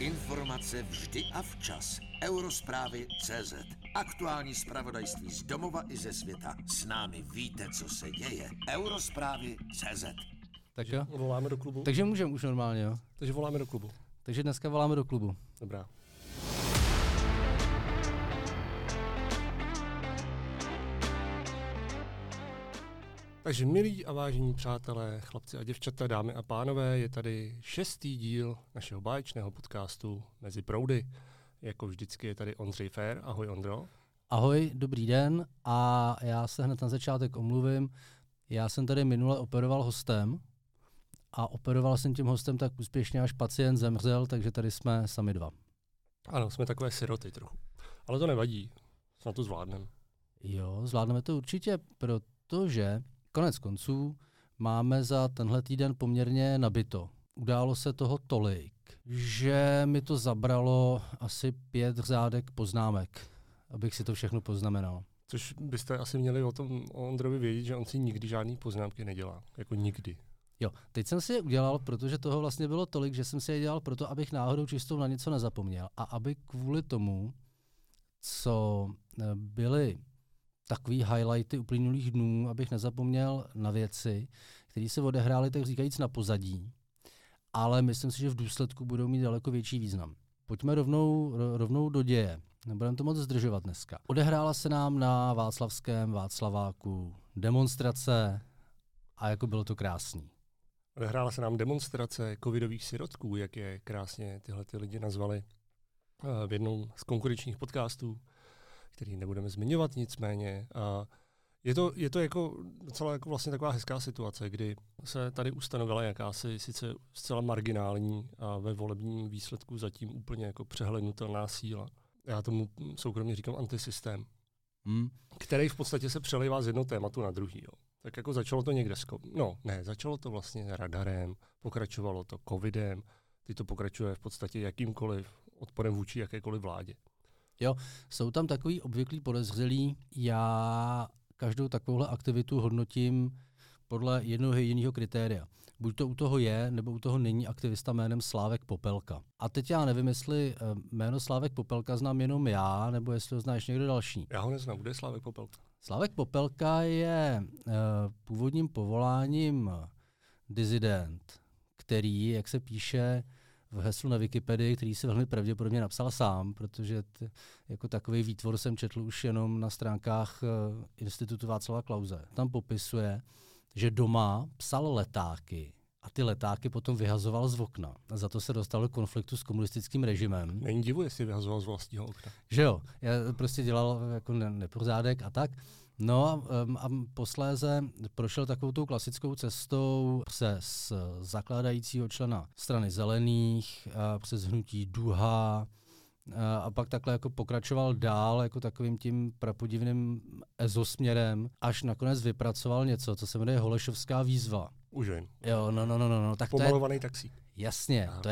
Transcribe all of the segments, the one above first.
Informace vždy a včas. eurosprávy.cz. Aktuální zpravodajství z domova i ze světa. S námi víte, co se děje. eurosprávy.cz. Takže voláme do klubu. Takže můžeme už normálně, jo? Takže voláme do klubu. Takže dneska voláme do klubu. Dobrá. Takže milí a vážení přátelé, chlapci a děvčata, dámy a pánové, je tady 6. díl našeho báječného podcastu Mezi proudy. Jako vždycky je tady Ondřej Fér. Ahoj, Ondro. Ahoj, dobrý den. A já se hned na začátek omluvím. Já jsem tady minule operoval hostem a operoval jsem tím hostem tak úspěšně, až pacient zemřel, takže tady jsme sami dva. Ano, jsme takové siroty trochu. Ale to nevadí, snad to zvládneme. Jo, zvládneme to určitě, protože konec konců máme za tenhle týden poměrně nabito. Událo se toho tolik, že mi to zabralo asi 5 řádek poznámek, abych si to všechno poznamenal. Což byste asi měli o tom Ondrovi vědět, že on si nikdy žádný poznámky nedělá. Jako nikdy. Jo, teď jsem si je udělal, protože toho vlastně bylo tolik, že jsem si je dělal proto, abych náhodou čistou na něco nezapomněl. A aby kvůli tomu, co byly takový highlighty uplynulých dnů, abych nezapomněl na věci, které se odehrály, tak říkajíc na pozadí, ale myslím si, že v důsledku budou mít daleko větší význam. Pojďme rovnou do děje. Nebudeme to moc zdržovat dneska. Odehrála se nám na Václavském Václaváku demonstrace a jako bylo to krásný. Odehrála se nám demonstrace covidových sirotků, jak je krásně tyhle ty lidi nazvali v jednom z konkurenčních podcastů, který nebudeme zmiňovat nicméně. A je to jako docela jako vlastně taková hezká situace, kdy se tady ustanovila jakási sice zcela marginální a ve volebním výsledku zatím úplně jako přehlednutelná síla. Já tomu soukromě říkám antisystém, který v podstatě se přelejvá z jednoho tématu na druhý. Jo. Tak jako začalo to někde začalo to vlastně radarem, pokračovalo to covidem, teď to pokračuje v podstatě jakýmkoliv odporem vůči jakékoliv vládě. Jo, jsou tam takový obvyklý podezřelí. Já každou takovouhle aktivitu hodnotím podle jednoho jediného kritéria. Buď to u toho je, nebo u toho není aktivista jménem Slávek Popelka. A teď já nevím, jestli jméno Slávek Popelka znám jenom já, nebo jestli ho znáš někdo další. Já ho neznám. Kde je Slávek Popelka? Slávek Popelka je původním povoláním dizident, který, jak se píše v heslu na Wikipedii, který si velmi pravděpodobně napsal sám, protože jako takový výtvor jsem četl už jenom na stránkách Institutu Václava Klause. Tam popisuje, že doma psal letáky a ty letáky potom vyhazoval z okna. A za to se dostal do konfliktu s komunistickým režimem. Není divu, jestli vyhazoval z vlastního okna. Že jo, já prostě dělal jako nepořádek a tak. No a posléze prošel takovou tou klasickou cestou přes zakládajícího člena Strany zelených, přes hnutí Duha a pak takhle jako pokračoval dál jako takovým tím prapodivným ezosměrem, až nakonec vypracoval něco, co se jmenuje Holešovská výzva. Už jen. Jo, no. Tak pomalovaný taxík. Jasně, aha, to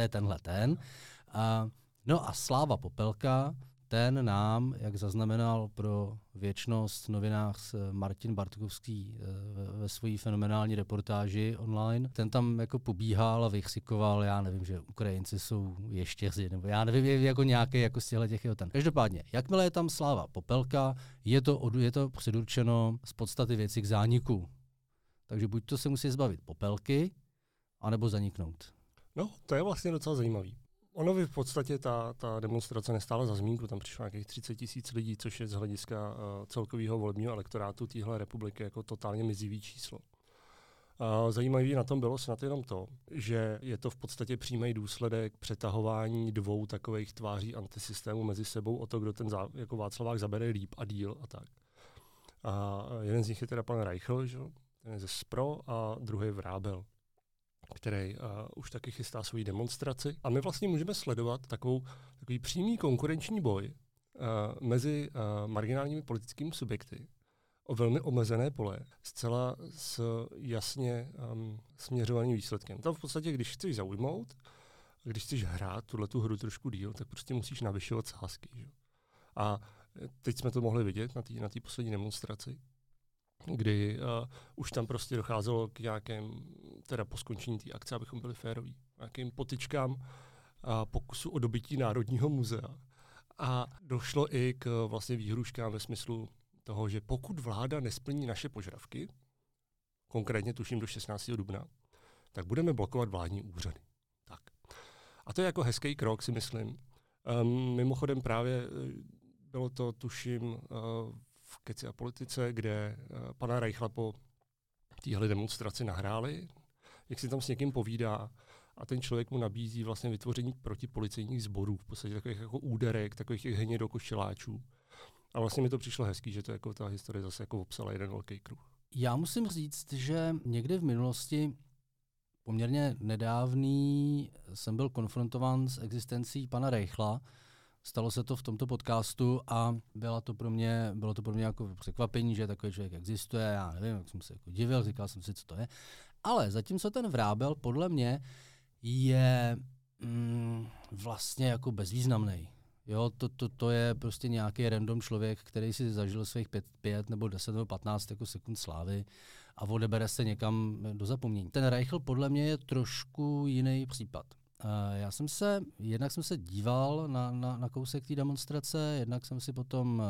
je tenhle. A Sláva Popelka, ten nám, jak zaznamenal pro věčnost novinář Martin Bartkovský ve své fenomenální reportáži online, ten tam jako pobíhal a vychsikoval, já nevím, že Ukrajinci jsou ještěři, nebo já nevím, jako nějaký jako z těch jeho ten. Každopádně, jakmile je tam Sláva Popelka, je to předurčeno z podstaty věci k zániku. Takže buď to se musí zbavit Popelky, anebo zaniknout. No, to je vlastně docela zajímavý. Ono by v podstatě ta demonstrace nestála za zmínku, tam přišlo nějakých 30 000 lidí, což je z hlediska celkového volebního elektorátu téhle republiky jako totálně mizivý číslo. Zajímavý na tom bylo snad jenom to, že je to v podstatě přímý důsledek přetahování dvou takových tváří antisystému mezi sebou o to, kdo ten jako Václavák zabere líp a díl a tak. A jeden z nich je teda pan Rajchl, že? Ten je ze SPRO a druhý je Vrábel, který už taky chystá svoji demonstraci. A my vlastně můžeme sledovat takový přímý konkurenční boj mezi marginálními politickými subjekty o velmi omezené pole, zcela s jasně směřovaným výsledkem. Tam v podstatě, když chceš zaujmout, když chceš hrát tu hru trošku díl, tak prostě musíš navyšovat sázky. Že? A teď jsme to mohli vidět na té poslední demonstraci, kdy už tam prostě docházelo k nějakém, teda po skončení té akce, abychom byli féroví, nějakým potyčkám pokusu o dobytí Národního muzea. A došlo i k vlastně výhrůžkám ve smyslu toho, že pokud vláda nesplní naše požadavky, konkrétně tuším do 16. dubna, tak budeme blokovat vládní úřady. Tak. A to je jako hezký krok, si myslím. Mimochodem právě bylo to, tuším, v Keci a politice, kde pana Reichla po téhle demonstraci nahráli, jak si tam s někým povídá a ten člověk mu nabízí vlastně vytvoření protipolicejních sborů, v podstatě takových jako úderek, takových těch hnědokošeláčů. A vlastně mi to přišlo hezký, že to jako ta historie zase jako obsala jeden velký kruh. Já musím říct, že někdy v minulosti poměrně nedávný jsem byl konfrontován s existencí pana Reichla. Stalo se to v tomto podcastu a bylo to pro mě jako překvapení, že takový člověk existuje. Já nevím, jak jsem se jako divil, říkal jsem si, co to je. Ale zatímco ten Vrábel podle mě je vlastně jako bezvýznamný. Jo, to je prostě nějaký random člověk, který si zažil svých 5 nebo 10 nebo 15 jako sekund slávy a odebere se někam do zapomnění. Ten Reichl podle mě je trošku jiný případ. Já jsem se, jednak jsem se díval na kousek té demonstrace, jednak jsem si potom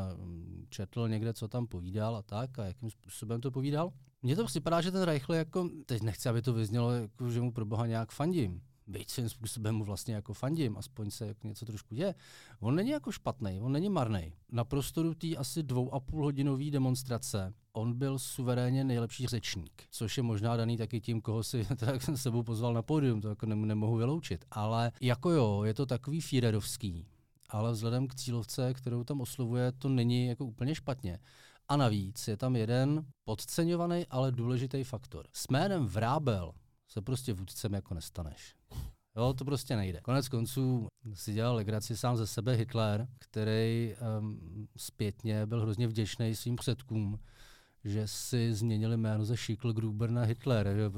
četl někde, co tam povídal a tak a jakým způsobem to povídal. Mně to připadá, že ten Reichl jako, teď nechci, aby to vyznělo, jako, že mu pro boha nějak fandím. Byť svým způsobem mu vlastně jako fandím, aspoň se něco trošku děje. On není jako špatnej, on není marnej. Na prostoru té asi 2,5hodinové demonstrace on byl suverénně nejlepší řečník, což je možná daný taky tím, koho si s sebou pozval na pódium, to jako nemohu vyloučit. Ale jako jo, je to takový fírerovský, ale vzhledem k cílovce, kterou tam oslovuje, to není jako úplně špatně. A navíc je tam jeden podceňovaný, ale důležitý faktor. S jménem Vrábel se prostě vůdcem jako nestaneš. Jo, to prostě nejde. Konec konců si dělal legraci sám ze sebe Hitler, který zpětně byl hrozně vděčný svým předkům, že si změnili jméno ze Schicklgruber na Hitler, jo,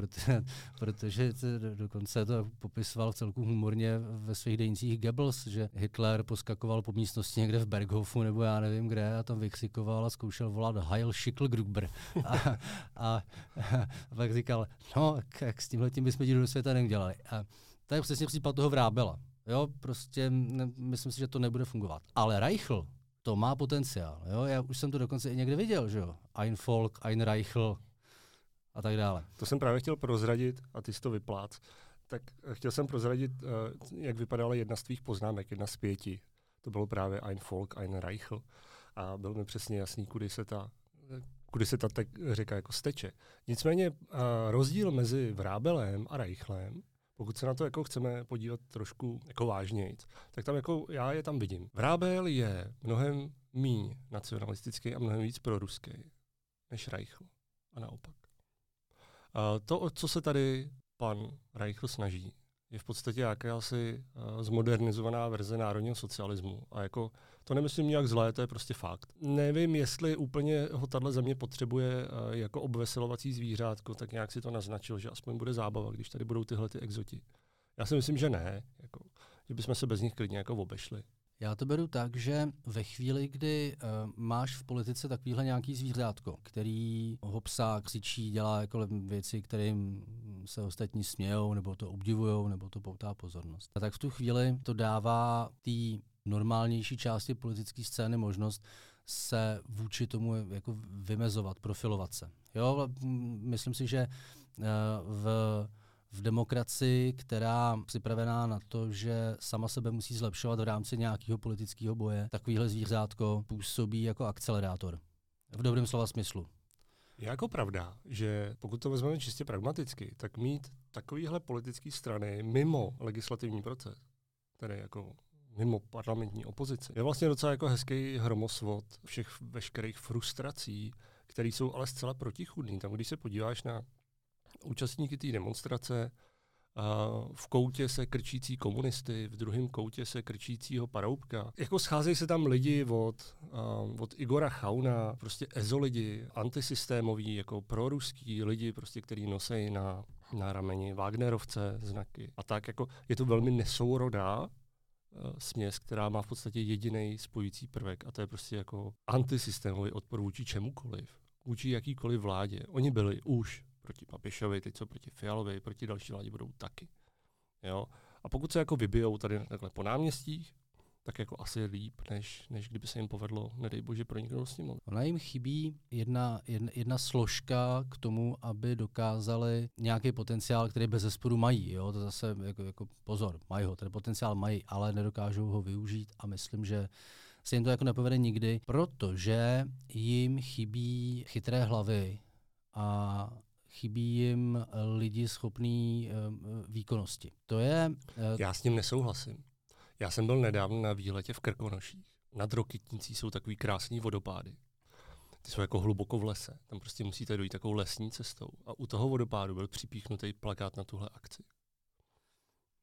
protože dokonce to popisoval celku humorně ve svých denících Goebbels, že Hitler poskakoval po místnosti někde v Berghofu nebo já nevím kde a tam vykřikoval a zkoušel volat Heil Schicklgruber. A pak říkal, no, jak s tímhletím bychom ti do světa neudělali. A to je přesně případ toho Vrábela. Jo, prostě myslím si, že to nebude fungovat. Ale Reichl, to má potenciál. Jo? Já už jsem to dokonce i někde viděl, že jo? Ein Volk, ein Reichl a tak dále. To jsem právě chtěl prozradit, a ty jsi to vyplác, tak chtěl jsem prozradit, jak vypadala jedna z tvých poznámek, 1 z 5. To bylo právě Ein Volk, ein Reichl. A bylo mi přesně jasný, kudy se ta řeka jako steče. Nicméně rozdíl mezi Vrábelem a Reichlem, pokud se na to jako chceme podívat trošku jako vážnějc, tak tam jako já je tam vidím. Vrábel je mnohem míň nacionalistický a mnohem víc proruský než Reichl. A naopak. A to, o co se tady pan Reichl snaží, je v podstatě jakási zmodernizovaná verze národního socialismu. A jako to nemyslím nijak zlé, to je prostě fakt. Nevím, jestli úplně ho tahle země potřebuje jako obveselovací zvířátko, tak nějak si to naznačil, že aspoň bude zábava, když tady budou tyhle ty exoti. Já si myslím, že ne, jako, že bychom se bez nich klidně jako obešli. Já to beru tak, že ve chvíli, kdy máš v politice takovýhle nějaký zvířátko, který ho psá, křičí, dělá jako věci, kterým se ostatní smějou, nebo to obdivujou, nebo to poutá pozornost. A tak v tu chvíli to dává té normálnější části politické scény možnost se vůči tomu jako vymezovat, profilovat se. Jo, myslím si, že v demokracii, která je připravená na to, že sama sebe musí zlepšovat v rámci nějakého politického boje, takovýhle zvířátko působí jako akcelerátor. V dobrém slova smyslu. Je jako pravda, že pokud to vezmeme čistě pragmaticky, tak mít takovýhle politické strany mimo legislativní proces, tedy jako mimo parlamentní opozici, je vlastně docela jako hezký hromosvod veškerých frustrací, které jsou ale zcela protichůdné. Tam, když se podíváš na účastníky té demonstrace, v koutě se krčící komunisty, v druhém koutě se krčícího Paroubka. Jako scházejí se tam lidi od Igora Chauna, prostě EZO lidi, antisystémoví, jako proruský lidi, prostě, který nosejí na rameni Wagnerovce znaky. A tak jako je to velmi nesourodá směs, která má v podstatě jediný spojující prvek a to je prostě jako antisystémový odpor vůči čemukoliv, vůči jakýkoliv vládě. Oni byli už proti Babišovi, teď co proti Fialovi, proti další vládě budou taky. Jo? A pokud se jako vybijou tady takhle po náměstích, tak jako asi je líp, než kdyby se jim povedlo, nedej bože, proniknout s ním. Ona jim chybí jedna složka k tomu, aby dokázali nějaký potenciál, který bezesporu mají. Jo? To zase jako pozor, mají ho, ten potenciál mají, ale nedokážou ho využít a myslím, že se jim to jako nepovede nikdy, protože jim chybí chytré hlavy a chybí jim lidi schopní výkonnosti. To je... Já s ním nesouhlasím. Já jsem byl nedávno na výletě v Krkonoších. Nad Rokytnicí jsou takový krásný vodopády. Ty jsou jako hluboko v lese. Tam prostě musíte dojít takovou lesní cestou. A u toho vodopádu byl připíchnutý plakát na tuhle akci.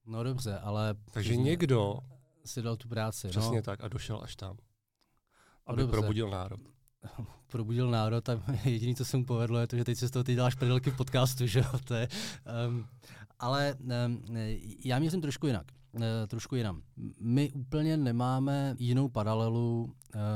No dobře, ale... Takže někdo... si dal tu práci. Přesně tak a došel až tam. Aby probudil národ. Probudil národ a jediné, co se mu povedlo, je to, že teď se z toho ty děláš prdelky v podcastu, že jo? To je, ale já myslím trošku jinak. Trošku jinam. My úplně nemáme jinou paralelu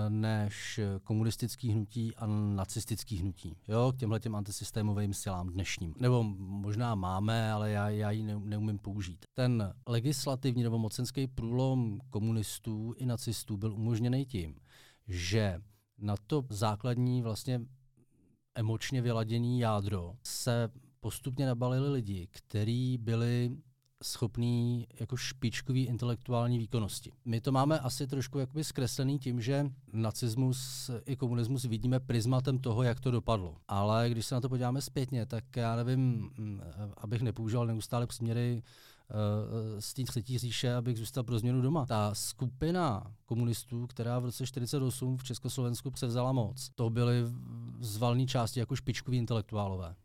než komunistický hnutí a nacistický hnutí. Jo, k těmhletěm antisystémovým silám dnešním. Nebo možná máme, ale já ji neumím použít. Ten legislativní nebo mocenský průlom komunistů i nacistů byl umožněný tím, že na to základní vlastně emočně vyladěný jádro se postupně nabalili lidi, kteří byli schopný jako špičkový intelektuální výkonnosti. My to máme asi trošku jakoby zkreslený tím, že nacismus i komunismus vidíme prismatem toho, jak to dopadlo. Ale když se na to podíváme zpětně, tak já nevím, abych nepoužíval neustále směry z té třetí říše, abych zůstal pro změnu doma. Ta skupina komunistů, která v roce 1948 v Československu převzala moc, to byly z valné části jako špičkoví intelektuálové.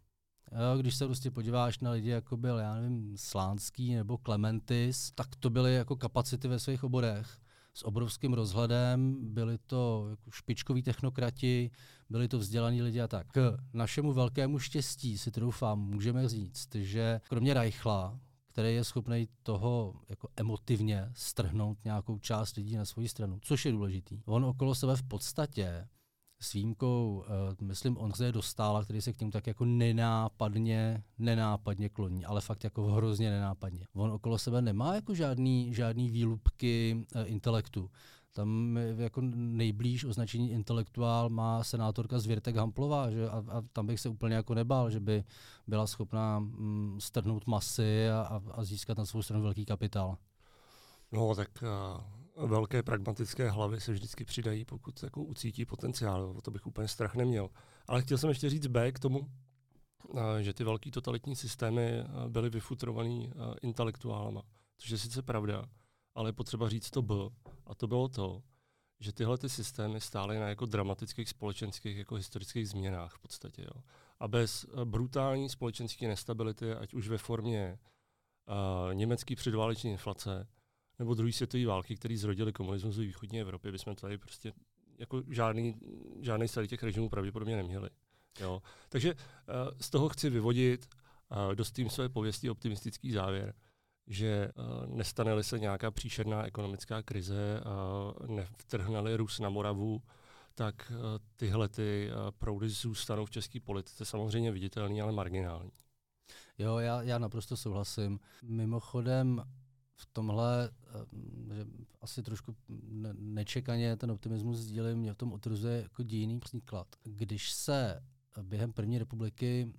Když se prostě podíváš na lidi, jako byl, já nevím, Slánský nebo Klementis, tak to byly jako kapacity ve svých oborech. S obrovským rozhledem, byli to jako špičkoví technokrati, byli to vzdělaní lidi a tak. K našemu velkému štěstí si troufám, můžeme říct, že kromě Reichla, který je schopný toho jako emotivně strhnout nějakou část lidí na svou stranu, což je důležitý. On okolo sebe v podstatě s výjimkou, myslím, Ondřeje Dostála, který se k němu tak jako nenápadně kloní, ale fakt jako hrozně nenápadně. On okolo sebe nemá jako žádný výlupky intelektu. Tam jako nejblíž označení intelektuál má senátorka Zvěrtek Hamplová, že? A tam bych se úplně jako nebál, že by byla schopná strhnout masy a získat na svou stranu velký kapitál. No tak... Velké pragmatické hlavy se vždycky přidají, pokud jako ucítí potenciál. O to bych úplně strach neměl. Ale chtěl jsem ještě říct B k tomu, že ty velký totalitní systémy byly vyfutrovaný intelektuálama. Což je sice pravda, ale je potřeba říct to B. A to bylo to, že tyhle ty systémy stály na jako dramatických společenských jako historických změnách v podstatě. Jo. A bez brutální společenské nestability, ať už ve formě německé předváleční inflace, nebo druhé světové války, které zrodily komunismus v východní Evropě, bychom tady prostě jako žádný z těch režimů pravděpodobně neměli. Jo. Takže z toho chci vyvodit dost tím své pověstí optimistický závěr, že nestane-li se nějaká příšerná ekonomická krize, nevtrhne-li Rus na Moravu, tak tyhle ty proudy zůstanou v české politice samozřejmě viditelný, ale marginální. Jo, já naprosto souhlasím. Mimochodem, v tomhle, že asi trošku nečekaně ten optimismus sdílím, mě v tom otvrzuje jako dějinný příklad. Když se během první republiky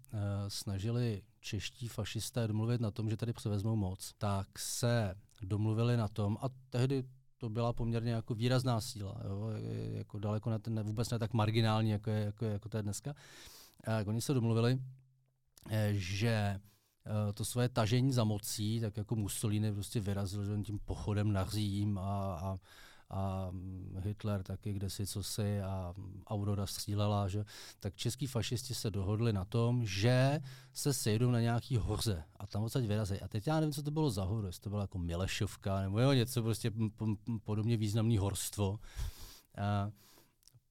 snažili čeští fašisté domluvit na tom, že tady převezmou moc, tak se domluvili na tom, a tehdy to byla poměrně jako výrazná síla, jo, jako daleko vůbec ne tak marginální, jako to je dneska. A oni se domluvili, že to své tažení za mocí, tak jako Mussolini prostě vyrazil že tím pochodem na Řím a Hitler taky kdesi cosi a Aurora střílela, že? Tak český fašisti se dohodli na tom, že se sejdou na nějaký hoře a tam odsaď vyrazí. A teď já nevím, co to bylo za horu, jestli to byla jako Milešovka nebo jo, něco prostě podobně významný horstvo.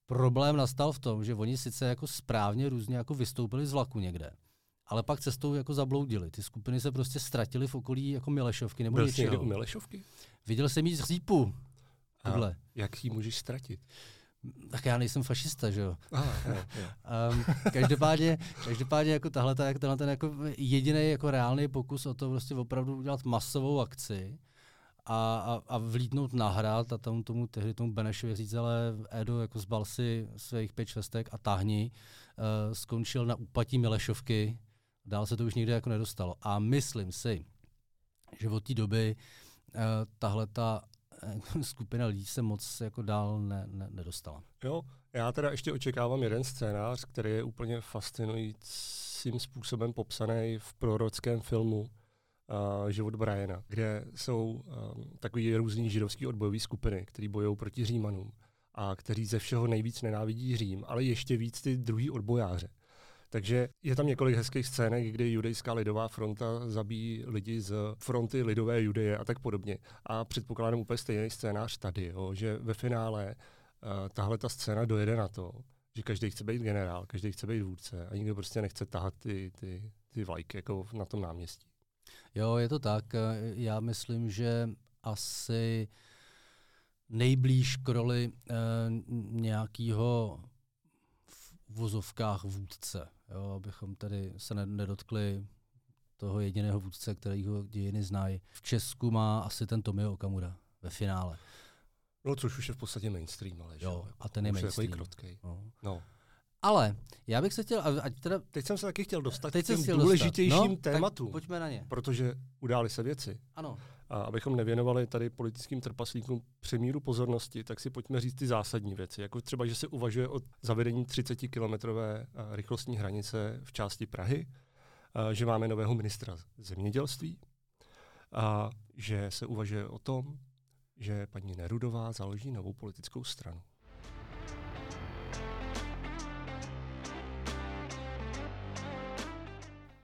Problém nastal v tom, že oni sice jako správně různě jako vystoupili z vlaku někde, ale pak cestou jako zabloudili. Ty skupiny se prostě ztratily v okolí jako Milešovky nebo něčeho. Byl jsi někdy u Milešovky? Viděl jsem jí z Hřípu. Jaký můžeš ztratit? Tak já nejsem fašista, že jo. Každopádně jako tenhle ten jako jediný jako reálný pokus o to prostě opravdu udělat masovou akci a vlítnout na hrad a tomu tehdy tomu Benešovi říct, ale Edo, jako zbal si svých 5 švestek a tahni, skončil na úpatí Milešovky, dál se to už nikdy jako nedostalo. A myslím si, že od té doby tahleta skupina lidí se moc jako dál nedostala. Jo, já teda ještě očekávám jeden scénář, který je úplně fascinujícím způsobem popsaný v prorockém filmu Život Briana, kde jsou takový různý židovský odbojové skupiny, který bojují proti Římanům a kteří ze všeho nejvíc nenávidí Řím, ale ještě víc ty druhý odbojáře. Takže je tam několik hezkých scének, kdy Judejská lidová fronta zabíjí lidi z fronty lidové Judeje a tak podobně. A předpokládám úplně stejný scénář tady, jo, že ve finále tahle ta scéna dojede na to, že každý chce být generál, každý chce být vůdce a nikdo prostě nechce tahat ty vlajky jako na tom náměstí. Jo, je to tak. Já myslím, že asi nejblíž k roli nějakého vozovkách vůdce, jo, abychom tady se nedotkli toho jediného vůdce, kterýho dějiny znají. V Česku má asi ten Tomio Okamura ve finále. No, což už je v podstatě mainstream, ale jo, že? A ten je mainstream. No. Ale já bych se chtěl, teď jsem se taky chtěl dostat k těm důležitějším tématům. Pojďme na ně. Protože udály se věci. Ano. A abychom nevěnovali tady politickým trpaslíkům přemíru pozornosti, tak si pojďme říct ty zásadní věci. Jako třeba, že se uvažuje o zavedení 30-kilometrové rychlostní hranice v části Prahy, že máme nového ministra zemědělství a že se uvažuje o tom, že paní Nerudová založí novou politickou stranu.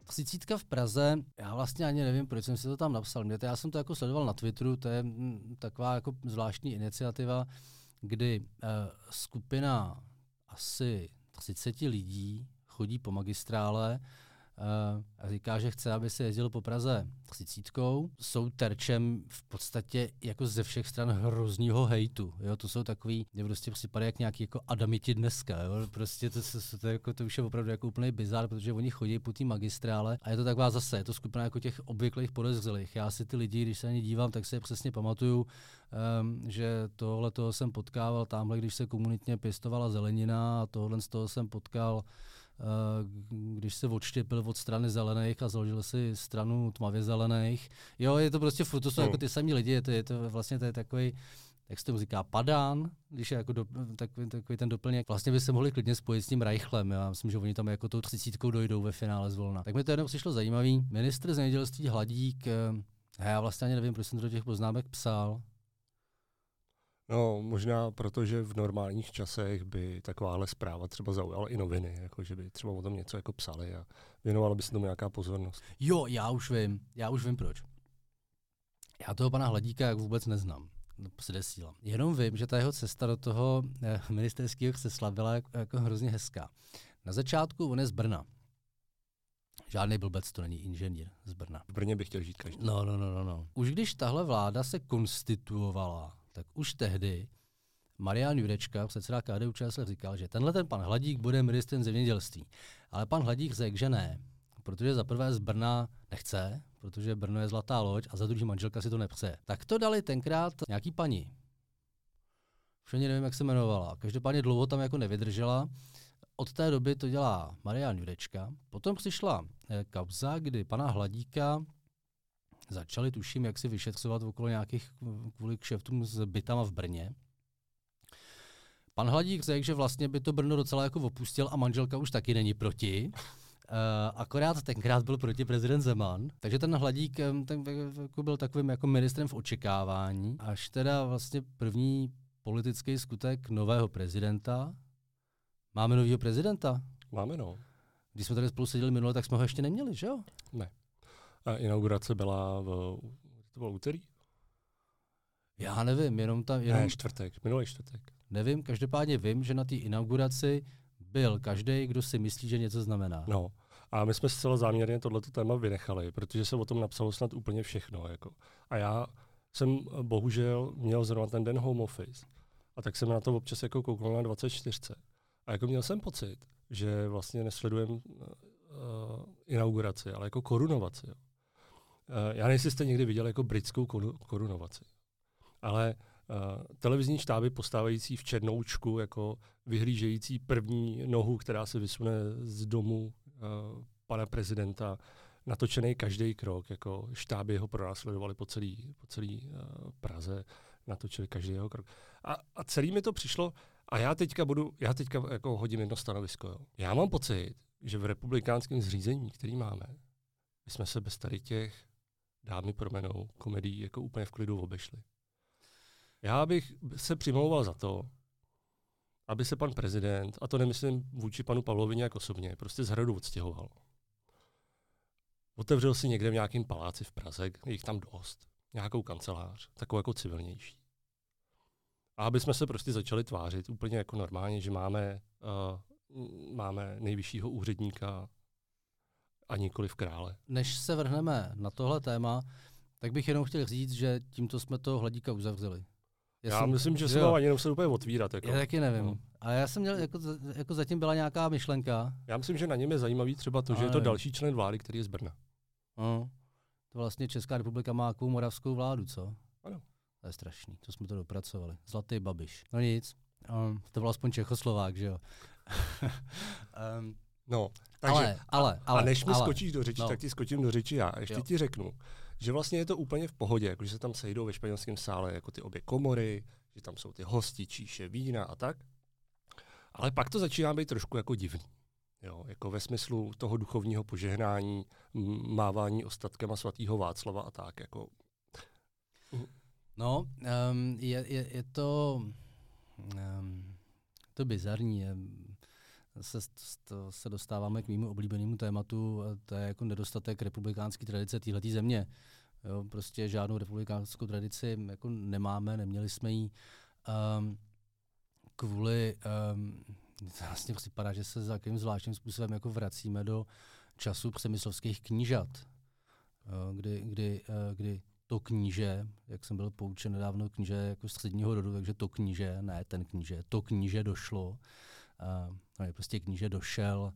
Třicítka v Praze, já vlastně ani nevím, proč jsem si to tam napsal. Já jsem to jako sledoval na Twitteru, to je taková jako zvláštní iniciativa, kdy skupina asi 30 lidí chodí po magistrále a říká, že chce, aby se jezdil po Praze 30. Jsou terčem v podstatě jako ze všech stran hroznýho hejtu. Jo? To jsou takový, mě prostě připadají jak nějaký jako adamiti dneska. Jo? Prostě to už je opravdu jako úplný bizár, protože oni chodí po té magistrále a je to taková zase, je to skupina jako těch obvyklých podezřelých. Já si ty lidi, když se na ně dívám, tak si je přesně pamatuju, že tohle toho jsem potkával tamhle, když se komunitně pěstovala zelenina a tohle z toho jsem potkal, když se odštěpil od strany zelených a založil si stranu tmavě zelených. Jo, je to prostě furt, to jsou jako ty samý lidi, je to vlastně to je takový, jak se tomu říká, padán, když je jako takový ten doplněk. Vlastně by se mohli klidně spojit s tím Reichlem, já myslím, že oni tam jako tou 30 dojdou ve finále zvolna. Tak mi to jednou přišlo zajímavý. Ministr zemědělství Hladík, já vlastně ani nevím, proč jsem do těch poznámek psal. No, možná proto, že v normálních časech by takováhle zpráva třeba zaujala i noviny, jako že by třeba o tom něco jako psali a věnovala by se tomu nějaká pozornost. Jo, já už vím proč. Já toho pana Hladíka jak vůbec neznám, předesílám. Jenom vím, že ta jeho cesta do toho ministerského křesla byla jako hrozně hezká. Na začátku on je z Brna. Žádný blbec, to není inženýr z Brna. V Brně bych chtěl žít každý. No. Už když tahle vláda se konstituovala, tak už tehdy Maria Jurečka, předseda KDU-ČSL, říkal, že tenhle ten pan Hladík bude ministrem zemědělství. Ale pan Hladík řekl, že ne, protože za prvé z Brna nechce, protože Brno je zlatá loď a za druhý manželka si to nepřeje. Tak to dali tenkrát nějaký paní. Všeně nevím, jak se jmenovala. Každopádně dlouho tam jako nevydržela. Od té doby to dělá Maria Jurečka. Potom přišla kauza, kdy pana Hladíka začali, tuším, jak si vyšetřovat okolo nějakých kvůli kšeftům s bytama v Brně. Pan Hladík řekl, že vlastně by to Brno docela jako opustil a manželka už taky není proti. Akorát tenkrát byl proti prezident Zeman. Takže ten Hladík byl takovým jako ministrem v očekávání. Až teda vlastně první politický skutek nového prezidenta. Máme novýho prezidenta? Máme, no. Když jsme tady spolu seděli minule, tak jsme ho ještě neměli, že jo? Ne. A inaugurace byla to bylo úterý? Já nevím, Ne, čtvrtek, minulý čtvrtek. Nevím, každopádně vím, že na té inauguraci byl každý, kdo si myslí, že něco znamená. No, a my jsme zcela záměrně tohleto téma vynechali, protože se o tom napsalo snad úplně všechno. Jako. A já jsem bohužel měl zrovna ten den home office A tak jsem na to občas jako koukal na 24. A jako měl jsem pocit, že vlastně nesledujem inauguraci, ale jako korunovaci. Já nejsi jste někdy viděl jako britskou korunovaci, ale televizní štáby postávající v černoučku, jako vyhlížející první nohu, která se vysune z domu pana prezidenta, natočený každý krok, jako štáby ho pronásledovali po celý Praze, natočili každý jeho krok. A celý mi to přišlo, a já teďka jako hodím jedno stanovisko. Jo. Já mám pocit, že v republikánském zřízení, který máme, my jsme se bez tady těch, dámy promenou, komedií jako úplně v klidu obešli. Já bych se přimlouval za to, aby se pan prezident, a to nemyslím vůči panu Pavlovi nějak osobně, prostě z Hradu odstěhoval. Otevřel si někde v nějakém paláci v Praze, jich tam dost, nějakou kancelář, takovou jako civilnější. A aby jsme se prostě začali tvářit úplně jako normálně, že máme nejvyššího úředníka a nikoliv krále. Než se vrhneme na tohle téma, tak bych jenom chtěl říct, že tímto jsme to hladíka uzavřeli. Já myslím, že se to ani nemusel úplně otvírat. Jako. Já taky nevím. No. Ale já jsem měl, jako zatím byla nějaká myšlenka. Já myslím, že na něm je zajímavý třeba to, že je to další člen vlády, který je z Brna. No. To vlastně Česká republika má jakou moravskou vládu, co? Ano. To je strašný, to jsme to dopracovali. Zlatý Babiš. No nic, to byl aspoň Čechoslovák, že jo? No, takže, a než mi skočíš do řeči, tak ti skočím do řeči já. Ještě ti řeknu, že vlastně je to úplně v pohodě, jako, že se tam sejdou ve španělském sále jako ty obě komory, že tam jsou ty hosti, číše, vína a tak. Ale pak to začíná být trošku jako divný. Jo, jako ve smyslu toho duchovního požehnání, mávání ostatkama svatého Václava a tak. Jako. No, je to to bizarní. Se dostáváme k mému oblíbenému tématu, to je jako nedostatek republikánské tradice téhletý země. Jo, prostě žádnou republikánskou tradici jako nemáme, neměli jsme ji. Kvůli, vlastně připadá, že se za jakým zvláštním způsobem jako vracíme do času přemyslovských knížat, kdy to kníže, jak jsem byl poučen nedávno, kníže jako středního rodu, takže to kníže, ne ten kníže, to kníže došlo. Prostě kníže došel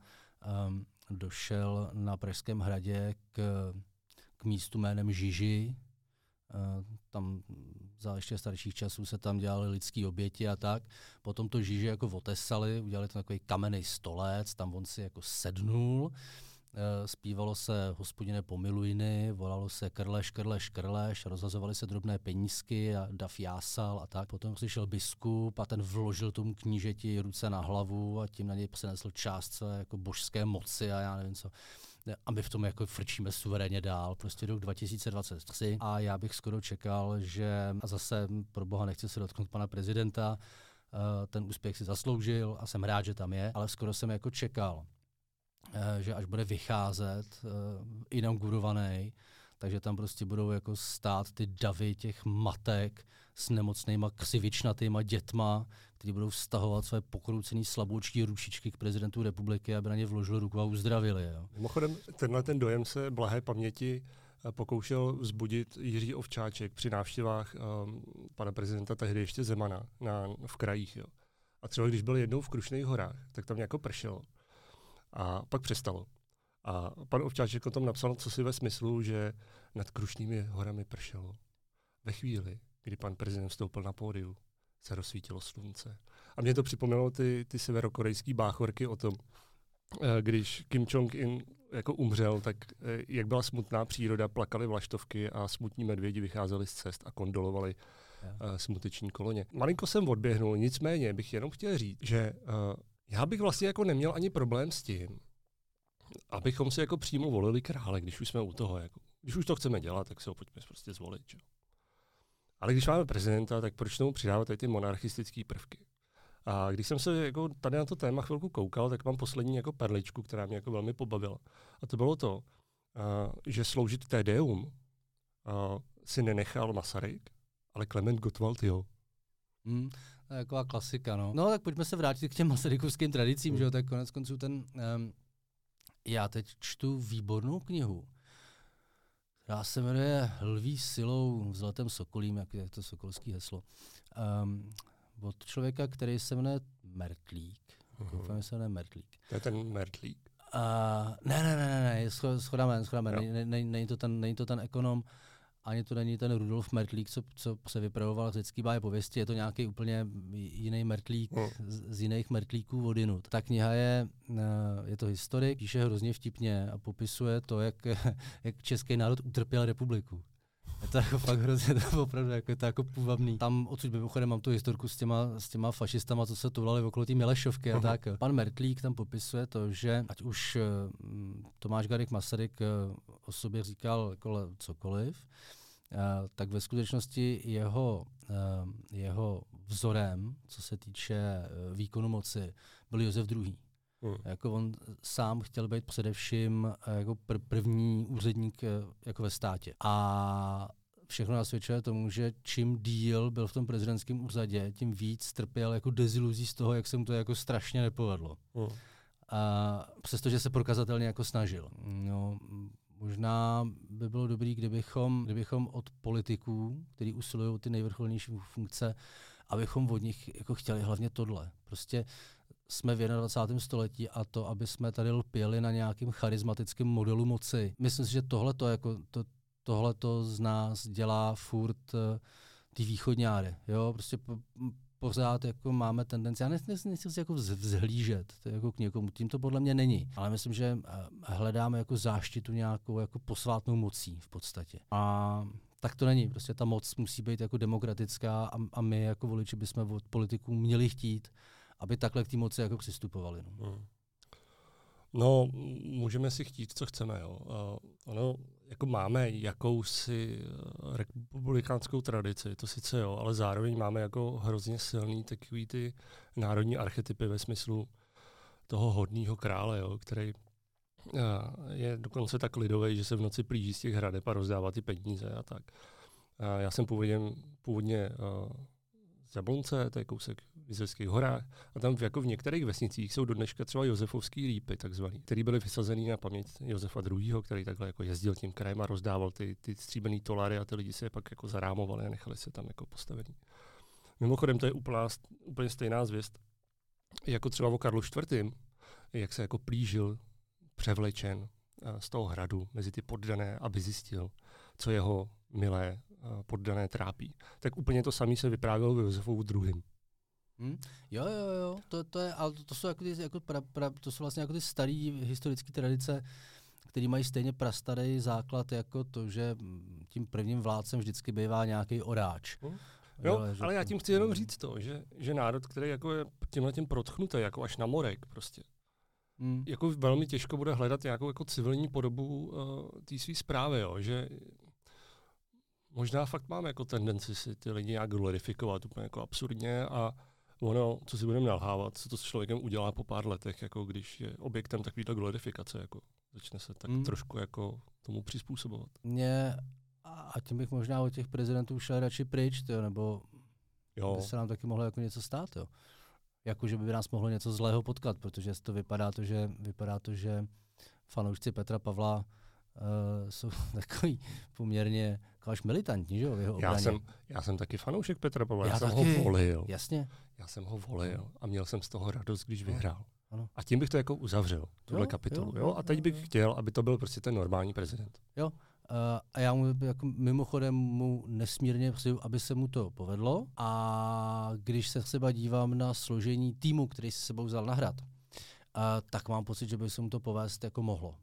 na Pražském hradě k místu jménem Žiži. Tam za ještě starších časů se tam dělaly lidský oběti a tak. Potom to Žiži jako otesali, udělali to takový kamenný stolec, tam on si jako sednul. Zpívalo se Hospodine pomilujny, volalo se Krleš, Krleš, Krleš, rozhazovaly se drobné penízky a dav jásal a tak. Potom přišel biskup a ten vložil tomu knížeti ruce na hlavu a tím na něj přenesl část své jako božské moci a já nevím co. A my v tom jako frčíme suverénně dál, prostě rok 2023 a já bych skoro čekal, že a zase pro boha nechci se dotknout pana prezidenta, ten úspěch si zasloužil a jsem rád, že tam je, ale skoro jsem jako čekal, že až bude vycházet inaugurovaný, takže tam prostě budou jako stát ty davy těch matek s nemocnýma křivičnatýma dětma, kteří budou vztahovat své pokroucený slaboučký ručičky k prezidentu republiky, aby na ně vložili ruku a uzdravili. Jo. Mimochodem, tenhle ten dojem se blahé paměti pokoušel vzbudit Jiří Ovčáček při návštěvách pana prezidenta tehdy ještě Zemana v krajích. Jo. A třeba když byl jednou v Krušných horách, tak tam nějako pršelo. A pak přestalo. A pan Ovčáček o tom napsal, co si ve smyslu, že nad Krušnými horami pršelo. Ve chvíli, kdy pan prezident vstoupil na pódiu, se rozsvítilo slunce. A mě to připomnělo ty severokorejský báchorky o tom, když Kim Jong-in jako umřel, tak jak byla smutná příroda, plakaly vlaštovky a smutní medvědi vycházeli z cest a kondolovali smuteční koloně. Malinko jsem odběhnul, nicméně bych jenom chtěl říct, že já bych vlastně jako neměl ani problém s tím, abychom si jako přímo volili krále, když už jsme u toho. Jako, když už to chceme dělat, tak se ho pojďme prostě zvolit. Čo? Ale když máme prezidenta, tak proč tomu přidávat tady ty monarchistické prvky? A když jsem se jako tady na to téma chvilku koukal, tak mám poslední jako perličku, která mě jako velmi pobavila. A to bylo to, že sloužit Te Deum si nenechal Masaryk, ale Klement Gottwald jo. Taková klasika, no. No tak pojďme se vrátit k těm masarykovským tradicím, že jo, tak konec konců ten, já teď čtu výbornou knihu, která se jmenuje Lví silou v zlatém sokolím, jak je to sokolský heslo. od člověka, který se jmenuje Mertlík. Doufám, že se jmenuje Mertlík. To je ten Mertlík? Ne, schodáme. Není to ten ekonom, ani to není ten Rudolf Mertlík, co se vypravoval řecký báje pověsti, je to nějaký úplně jiný Mertlík z jiných Mertlíků odinut. Ta kniha je to historik, píše hrozně vtipně a popisuje to, jak český národ utrpěl republiku. Je to jako fakt hrozně, to opravdu jako, je to jako půvabný. Tam odsud mimochodem mám tu historku s těma fašistama, co se toulali okolo té Milešovky a tak. Pan Mertlík tam popisuje to, že ať už Tomáš Garrigue Masaryk o sobě říkal jako cokoliv, tak ve skutečnosti jeho vzorem, co se týče výkonu moci, byl Josef II. Jako on sám chtěl být především jako první úředník jako ve státě. A všechno nasvědčuje tomu, že čím díl byl v tom prezidentském úřadě, tím víc trpěl jako deziluzí z toho, jak se mu to jako strašně nepovedlo. A přestože se prokazatelně jako snažil. No, možná by bylo dobré, kdybychom od politiků, kteří usilují o ty nejvrcholnější funkce, abychom od nich jako chtěli hlavně tohle. Prostě jsme v 21. století a to, aby jsme tady lpěli na nějakým charismatickým modelu moci. Myslím si, že tohleto z nás dělá furt ty východňáry. Jo? Prostě pořád jako máme tendenci, já nechci si jako vzhlížet jako k někomu, tím to podle mě není. Ale myslím, že hledáme jako záštitu nějakou jako posvátnou mocí v podstatě. A tak to není, prostě ta moc musí být jako demokratická a my jako voliči bychom od politiků měli chtít, aby takhle k té moci jako přistupovali. No, můžeme si chtít, co chceme. Jo. Ono, jako máme jakousi republikánskou tradici, to sice jo, ale zároveň máme jako hrozně silný takový ty národní archetypy ve smyslu toho hodného krále, jo, který je dokonce tak lidový, že se v noci plíží z těch hradeb a rozdává ty peníze a tak. Já jsem původně Zabonce, to je kousek v Jizerských horách, a tam jako v některých vesnicích jsou dodneška třeba josefovský lípy, takzvaný, který byly vysazený na paměť Josefa II., který takhle jako jezdil tím krajem a rozdával ty stříbrný tolary a ty lidi se je pak jako zarámovali a nechali se tam jako postavení. Mimochodem to je úplně stejná zvěst, jako třeba o Karlu IV., jak se jako plížil převlečen z toho hradu mezi ty poddané, aby zjistil, co jeho milé poddané trápí. Tak úplně to samé se vyprávělo v Josefovu druhým. Jo, to je, ale to jsou jako ty, jako to jsou vlastně jako ty staré historické tradice, které mají stejně prastarý základ jako to, že tím prvním vládcem vždycky bývá nějaký oráč. Jo, ale já tím chci jenom říct to, že národ, který jako je tímhle tím protchnutý, jako až na morek prostě, jako velmi těžko bude hledat nějakou jako civilní podobu té své zprávy, jo, že možná fakt máme jako tendenci si ty lidi nějak glorifikovat úplně jako absurdně a ono, co si budeme nalhávat, co to s člověkem udělá po pár letech, jako když je objektem takovýto glorifikace, jako začne se tak trošku jako tomu přizpůsobovat. A tím bych možná od těch prezidentů šel radši pryč, tyjo, nebo by se nám taky mohlo jako něco stát, jo. Jako, že by nás mohlo něco zlého potkat, protože to vypadá to, že fanoušci Petra Pavla jsou takový poměrně až militantní, že jo, v jeho obraně. Já jsem taky fanoušek Petra Pavla, já jsem taky ho volil. Jasně. Já jsem ho volil a měl jsem z toho radost, když vyhrál. Ano. A tím bych to jako uzavřel, tuhle kapitolu. Jo? A teď bych chtěl, aby to byl prostě ten normální prezident. Jo. A já mu jako mimochodem mu nesmírně přeju, aby se mu to povedlo. A když se třeba dívám na složení týmu, který se sebou vzal na hrad, tak mám pocit, že by se mu to povést jako mohlo.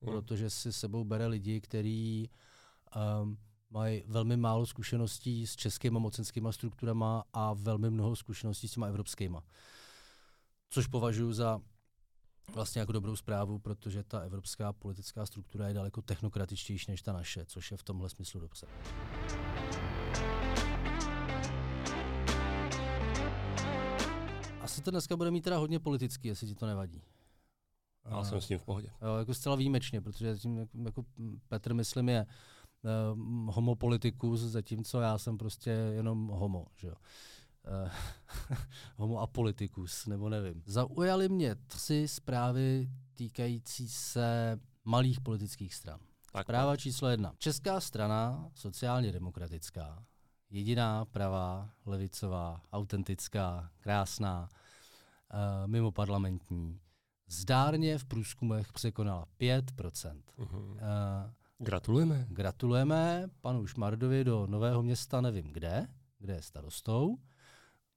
Protože si sebou bere lidi, který mají velmi málo zkušeností s českýma mocenskýma strukturama a velmi mnoho zkušeností s těma evropskýma. Což považuji za vlastně jako dobrou zprávu, protože ta evropská politická struktura je daleko technokratičtější než ta naše, což je v tomhle smyslu dobře. Asi to dneska bude mít teda hodně politický, jestli ti to nevadí. Já jsem s tím v pohodě. Jo, jako zcela výjimečně, protože tím jako Petr, myslím, je homopolitikus, zatímco já jsem prostě jenom homo, že jo. Homo a politikus, nebo nevím. Zaujaly mě 3 zprávy týkající se malých politických stran. Zpráva číslo 1. Česká strana sociálně demokratická jediná pravá, levicová, autentická, krásná, mimoparlamentní, zdárně v průzkumech překonala 5%. Gratulujeme. Gratulujeme panu Šmardovi do Nového Města, nevím kde je starostou.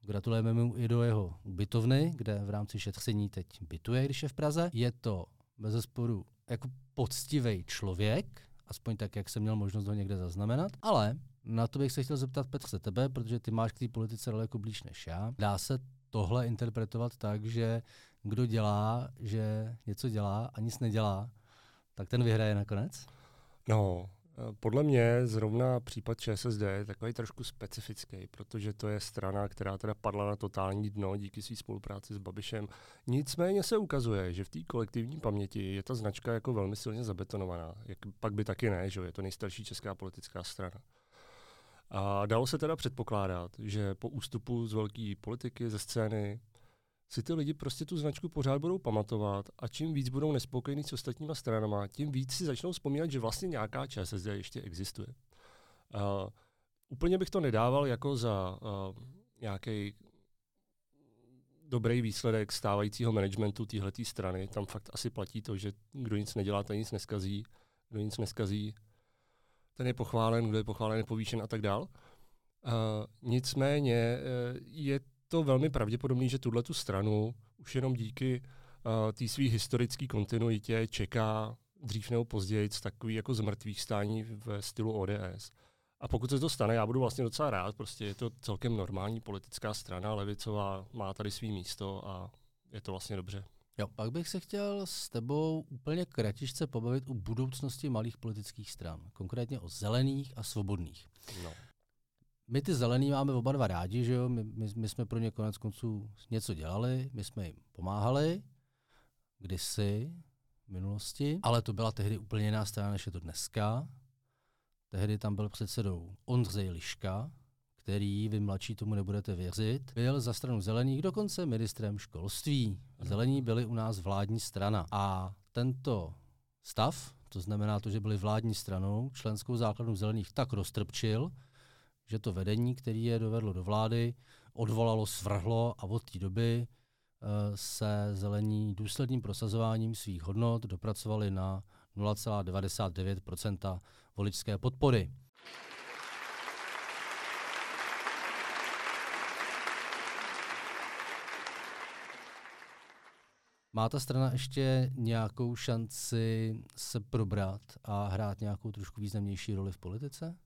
Gratulujeme mu i do jeho ubytovny, kde v rámci šetření teď bytuje, když je v Praze. Je to bezesporu jako poctivý člověk, aspoň tak, jak jsem měl možnost ho někde zaznamenat, ale na to bych se chtěl zeptat, Petře, tebe, protože ty máš k té politice daleko blíž než já. Dá se tohle interpretovat tak, že kdo dělá, že něco dělá a nic nedělá, tak ten vyhraje nakonec? No, podle mě zrovna případ ČSSD je takový trošku specifický, protože to je strana, která teda padla na totální dno díky své spolupráci s Babišem. Nicméně se ukazuje, že v té kolektivní paměti je ta značka jako velmi silně zabetonovaná. Jak, pak by taky ne, že je to nejstarší česká politická strana. A dalo se teda předpokládat, že po ústupu z velké politiky, ze scény, si ty lidi prostě tu značku pořád budou pamatovat a čím víc budou nespokojení s ostatníma stranama, tím víc si začnou vzpomínat, že vlastně nějaká ČSSD ještě existuje. Úplně bych to nedával jako za nějaký dobrý výsledek stávajícího managementu téhleté strany. Tam fakt asi platí to, že kdo nic nedělá, ten nic neskazí. Kdo nic neskazí, ten je pochválen, kdo je pochválen, je povýšen a tak dál. Nicméně je to velmi pravděpodobný, že tuhle tu stranu už jenom díky té své historické kontinuitě čeká dřív nebo později takový jako zmrtvých stání ve stylu ODS. A pokud se to stane, já budu vlastně docela rád, prostě je to celkem normální politická strana, levicová, má tady svý místo a je to vlastně dobře. Jo, pak bych se chtěl s tebou úplně kratičce pobavit o budoucnosti malých politických stran, konkrétně o zelených a svobodných. No. My ty zelený máme oba dva rádi, že jo? My jsme pro ně konec konců něco dělali, my jsme jim pomáhali kdysi, v minulosti, ale to byla tehdy úplně jiná strana, než je to dneska. Tehdy tam byl předsedou Ondřej Liška, který, vy mladší tomu nebudete věřit, byl za stranu zelených dokonce ministrem školství. Zelení byli u nás vládní strana a tento stav, to znamená to, že byli vládní stranou, členskou základnu zelených tak roztrpčil, že to vedení, které je dovedlo do vlády, odvolalo, svrhlo a od té doby se zelení důsledným prosazováním svých hodnot dopracovali na 0,99% voličské podpory. Má ta strana ještě nějakou šanci se probrat a hrát nějakou trošku významnější roli v politice?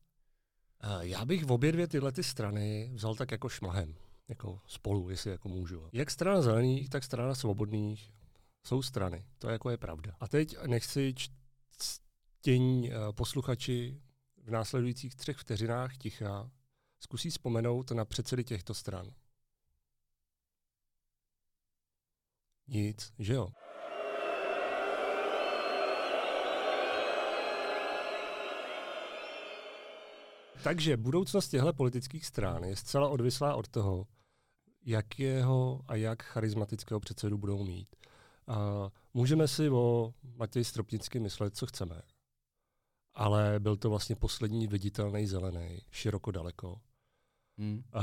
Já bych v obě dvě tyhle ty strany vzal tak jako šmahem, jako spolu, jestli jako můžu. Jak strana zelených, tak strana svobodných jsou strany. To jako je pravda. A teď nechci ctění posluchači v následujících 3 vteřinách ticha zkusí vzpomenout na předsedy těchto stran. Nic, že jo? Takže budoucnost těchto politických strán je zcela odvislá od toho, jakého a jak charismatického předsedu budou mít. A můžeme si o Matěji Stropnicky myslet, co chceme. Ale byl to vlastně poslední viditelný zelený, široko daleko. A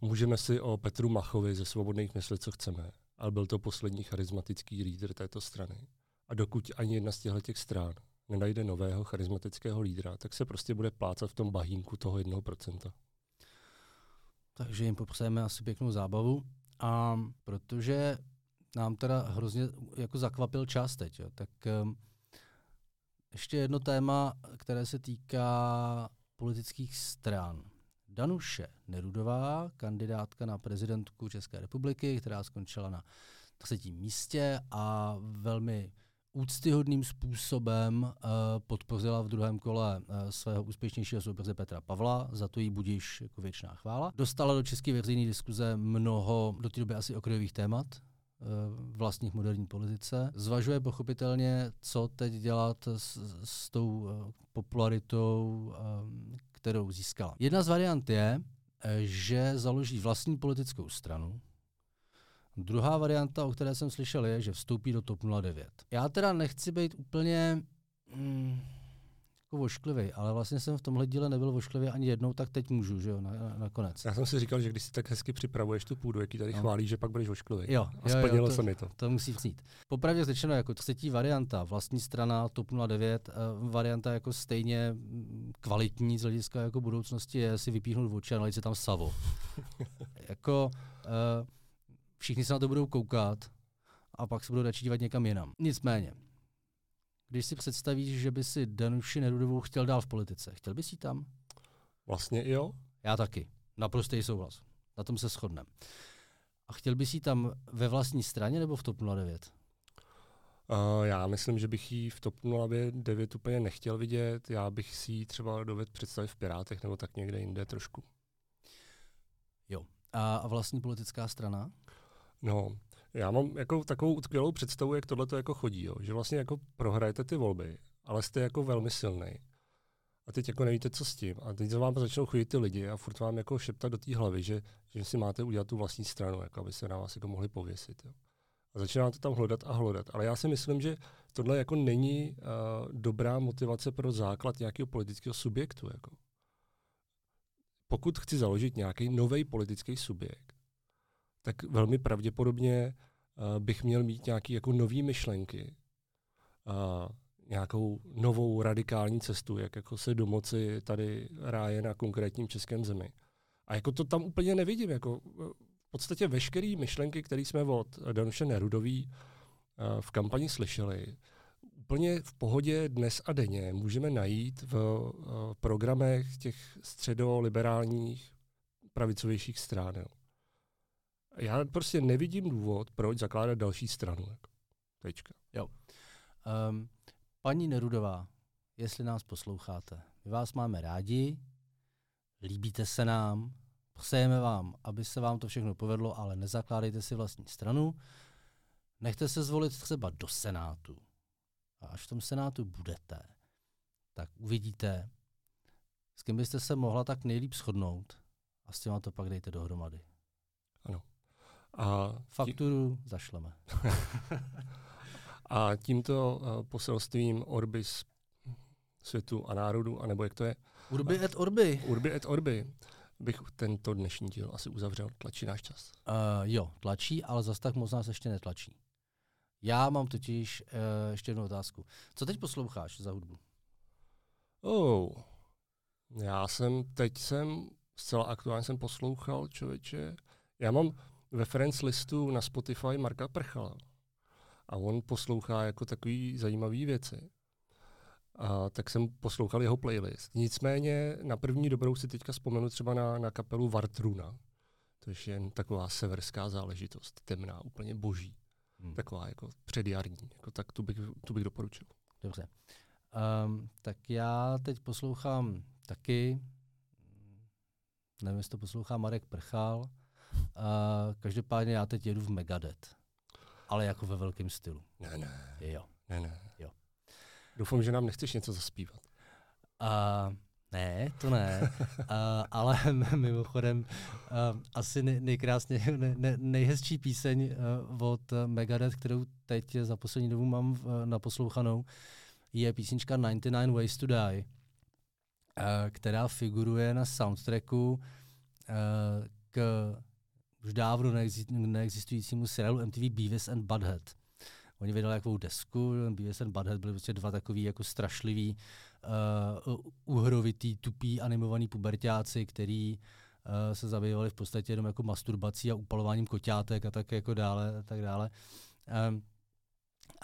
můžeme si o Petru Machovi ze Svobodných myslet, co chceme. Ale byl to poslední charismatický lídr této strany. A dokud ani jedna z těchto strán nenajde nového charismatického lídra, tak se prostě bude plácat v tom bahínku toho 1%. Takže jim popřejeme asi pěknou zábavu. A protože nám teda hrozně jako zakvapil čas teď, jo, tak ještě jedno téma, které se týká politických stran. Danuše Nerudová, kandidátka na prezidentku České republiky, která skončila na 3. místě a velmi úctyhodným způsobem podpořila v druhém kole svého úspěšnějšího soupeře Petra Pavla, za to jí budiš jako věčná chvála. Dostala do české veřejné diskuze mnoho do té doby asi okrajových témat vlastních moderní politice. Zvažuje pochopitelně, co teď dělat s tou popularitou, kterou získala. Jedna z variant je, že založí vlastní politickou stranu. Druhá varianta, o které jsem slyšel, je, že vstoupí do TOP 09. Já teda nechci být úplně jako ošklivý, ale vlastně jsem v tomhle díle nebyl ošklivý ani jednou, tak teď můžu, že jo, nakonec. Já jsem si říkal, že když si tak hezky připravuješ tu půdu, jaký tady chválí, že pak budeš ošklivý. Jo, a splnilo se mi to. To musí vznít. Popravdě řečeno, jako třetí varianta, vlastní strana, TOP 09, varianta jako stejně kvalitní z hlediska jako budoucnosti je si vypíchnout v oči a nalít si tam savo. Jako všichni se na to budou koukat a pak se budou radši dívat někam jinam. Nicméně, když si představíš, že by si Danuši Nerudovou chtěl dál v politice, chtěl bys jí tam? Vlastně jo. Já taky. Naprostý souhlas. Na tom se shodneme. A chtěl bys jí tam ve vlastní straně nebo v TOP 09? Já myslím, že bych jí v TOP 09 úplně nechtěl vidět. Já bych si ji třeba dovedl představit v Pirátech nebo tak někde jinde trošku. Jo. A vlastní politická strana? No, já mám jako takovou utkvělou představu, jak tohle to jako chodí, jo. Že vlastně jako prohrajete ty volby, ale jste jako velmi silný. A teď jako nevíte, co s tím. A teď za vám začnou chodit ty lidi a furt vám jako šeptat do té hlavy, že si máte udělat tu vlastní stranu, jako aby se na vás jako mohli pověsit. Jo. A začíná to tam hledat a hledat. Ale já si myslím, že tohle jako není dobrá motivace pro základ nějakého politického subjektu. Jako. Pokud chci založit nějaký nový politický subjekt, tak velmi pravděpodobně bych měl mít nějaké jako nové myšlenky, nějakou novou radikální cestu, jak jako se do moci tady ráje na konkrétním českém zemi. A jako to tam úplně nevidím. Jako, v podstatě veškeré myšlenky, které jsme od Danuše Nerudový v kampani slyšeli, úplně v pohodě dnes a denně můžeme najít v programech těch středoliberálních pravicovějších stran. Já prostě nevidím důvod, proč zakládat další stranu. Tečka. Jo. Paní Nerudová, jestli nás posloucháte, my vás máme rádi, líbíte se nám, přejeme vám, aby se vám to všechno povedlo, ale nezakládejte si vlastní stranu. Nechte se zvolit třeba do Senátu. A až v tom Senátu budete, tak uvidíte, s kým byste se mohla tak nejlíp shodnout a s těma to pak dejte dohromady. Ano. A fakturu zašleme. A tímto poselstvím Orbis světu a národu, anebo jak to je? Urbi et Orbi. Urbi et Orbi. Bych tento dnešní díl asi uzavřel. Tlačí náš čas? Jo, tlačí, ale zas tak moc nás ještě netlačí. Já mám totiž ještě jednu otázku. Co teď posloucháš za hudbu? Já jsem zcela aktuálně jsem poslouchal, člověče. Já mám ve friends listu na Spotify Marka Prchala. A on poslouchá jako takový zajímavý věci. A tak jsem poslouchal jeho playlist. Nicméně na první dobrou si teďka vzpomenu třeba na kapelu Vartruna. To je jen taková severská záležitost, temná, úplně boží. Taková jako předjarní. Jako tak tu bych doporučil. Dobře. Tak já teď poslouchám taky, nevím, jestli to poslouchá Marek Prchal, každopádně já teď jedu v Megadeth. Ale jako ve velkém stylu. Ne. Doufám, že nám nechceš něco zaspívat. Ne, to ne. Ale mimochodem asi nejhezčí píseň od Megadeth, kterou teď za poslední dobu mám naposlouchanou, je písnička 99 Ways to Die, která figuruje na soundtracku k už dávno neexistujícímu seriálu MTV Beavis and Butthead. Oni vydali takovou desku, Beavis and Butthead byly prostě dva takový jako strašlivý, uhrovitý, tupý, animovaný puberťáci, který se zabývali v podstatě jenom jako masturbací a upalováním koťátek a tak jako dále, a tak dále.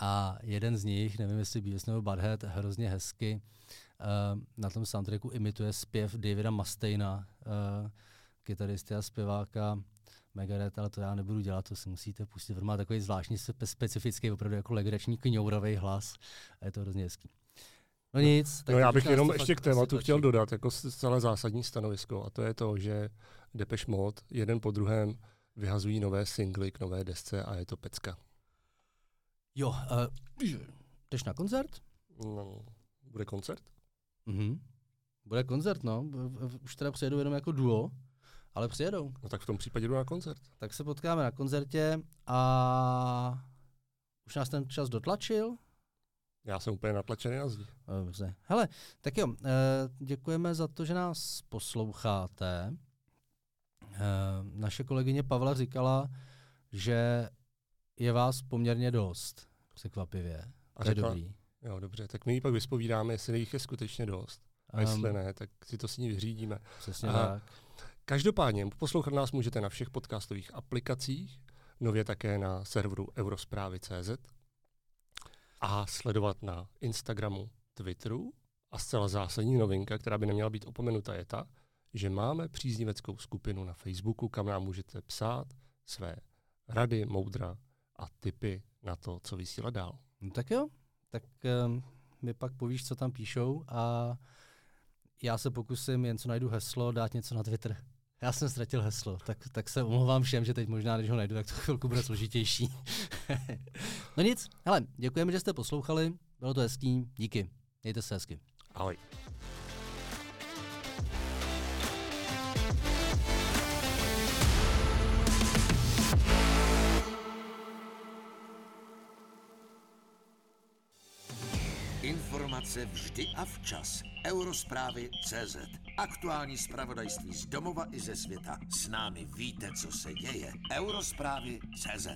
A jeden z nich, nevím jestli Beavis nebo Butthead, hrozně hezky na tom soundtracku imituje zpěv Davida Mustaina, kytaristy a zpěváka Megadeth, ale to já nebudu dělat, to si musíte pustit. Má takový zvláštní, specifický, opravdu jako legrační kňouravej hlas a je to hrozně hezký. No nic. No, já bych jenom ještě k tématu chtěl dodat jako celé zásadní stanovisko a to je to, že Depeche Mode jeden po druhém vyhazují nové singly k nové desce a je to pecka. Jo, jdeš na koncert? No, bude koncert? Mhm. Bude koncert, no. Už teda přijedou jenom jako duo. Ale přijedou. No tak v tom případě jdu na koncert. Tak se potkáme na koncertě a už nás ten čas dotlačil. Já jsem úplně natlačený na zdi. Dobře. Hele, tak jo, děkujeme za to, že nás posloucháte. Naše kolegyně Pavla říkala, že je vás poměrně dost, překvapivě. A řekla, dobrý. Jo, dobře, tak my ji pak vyspovídáme, jestli jich je skutečně dost. A jestli ne, tak si to s ní vyřídíme. Přesně tak. Každopádně poslouchat nás můžete na všech podcastových aplikacích, nově také na serveru eurosprávy.cz a sledovat na Instagramu, Twitteru. A zcela zásadní novinka, která by neměla být opomenuta, je ta, že máme přízniveckou skupinu na Facebooku, kam nám můžete psát své rady, moudra a tipy na to, co vysílá dál. No tak jo, tak mi pak povíš, co tam píšou a já se pokusím, jen co najdu heslo, dát něco na Twitter. Já jsem ztratil heslo, tak se omlouvám všem, že teď možná, když ho najdu, tak to chvilku bude složitější. No nic, hele, děkujeme, že jste poslouchali, bylo to hezký, díky, mějte se hezky. Ahoj. Informace vždy a včas. Eurosprávy.cz. Aktuální zpravodajství z domova i ze světa. S námi víte, co se děje. Eurosprávy.cz.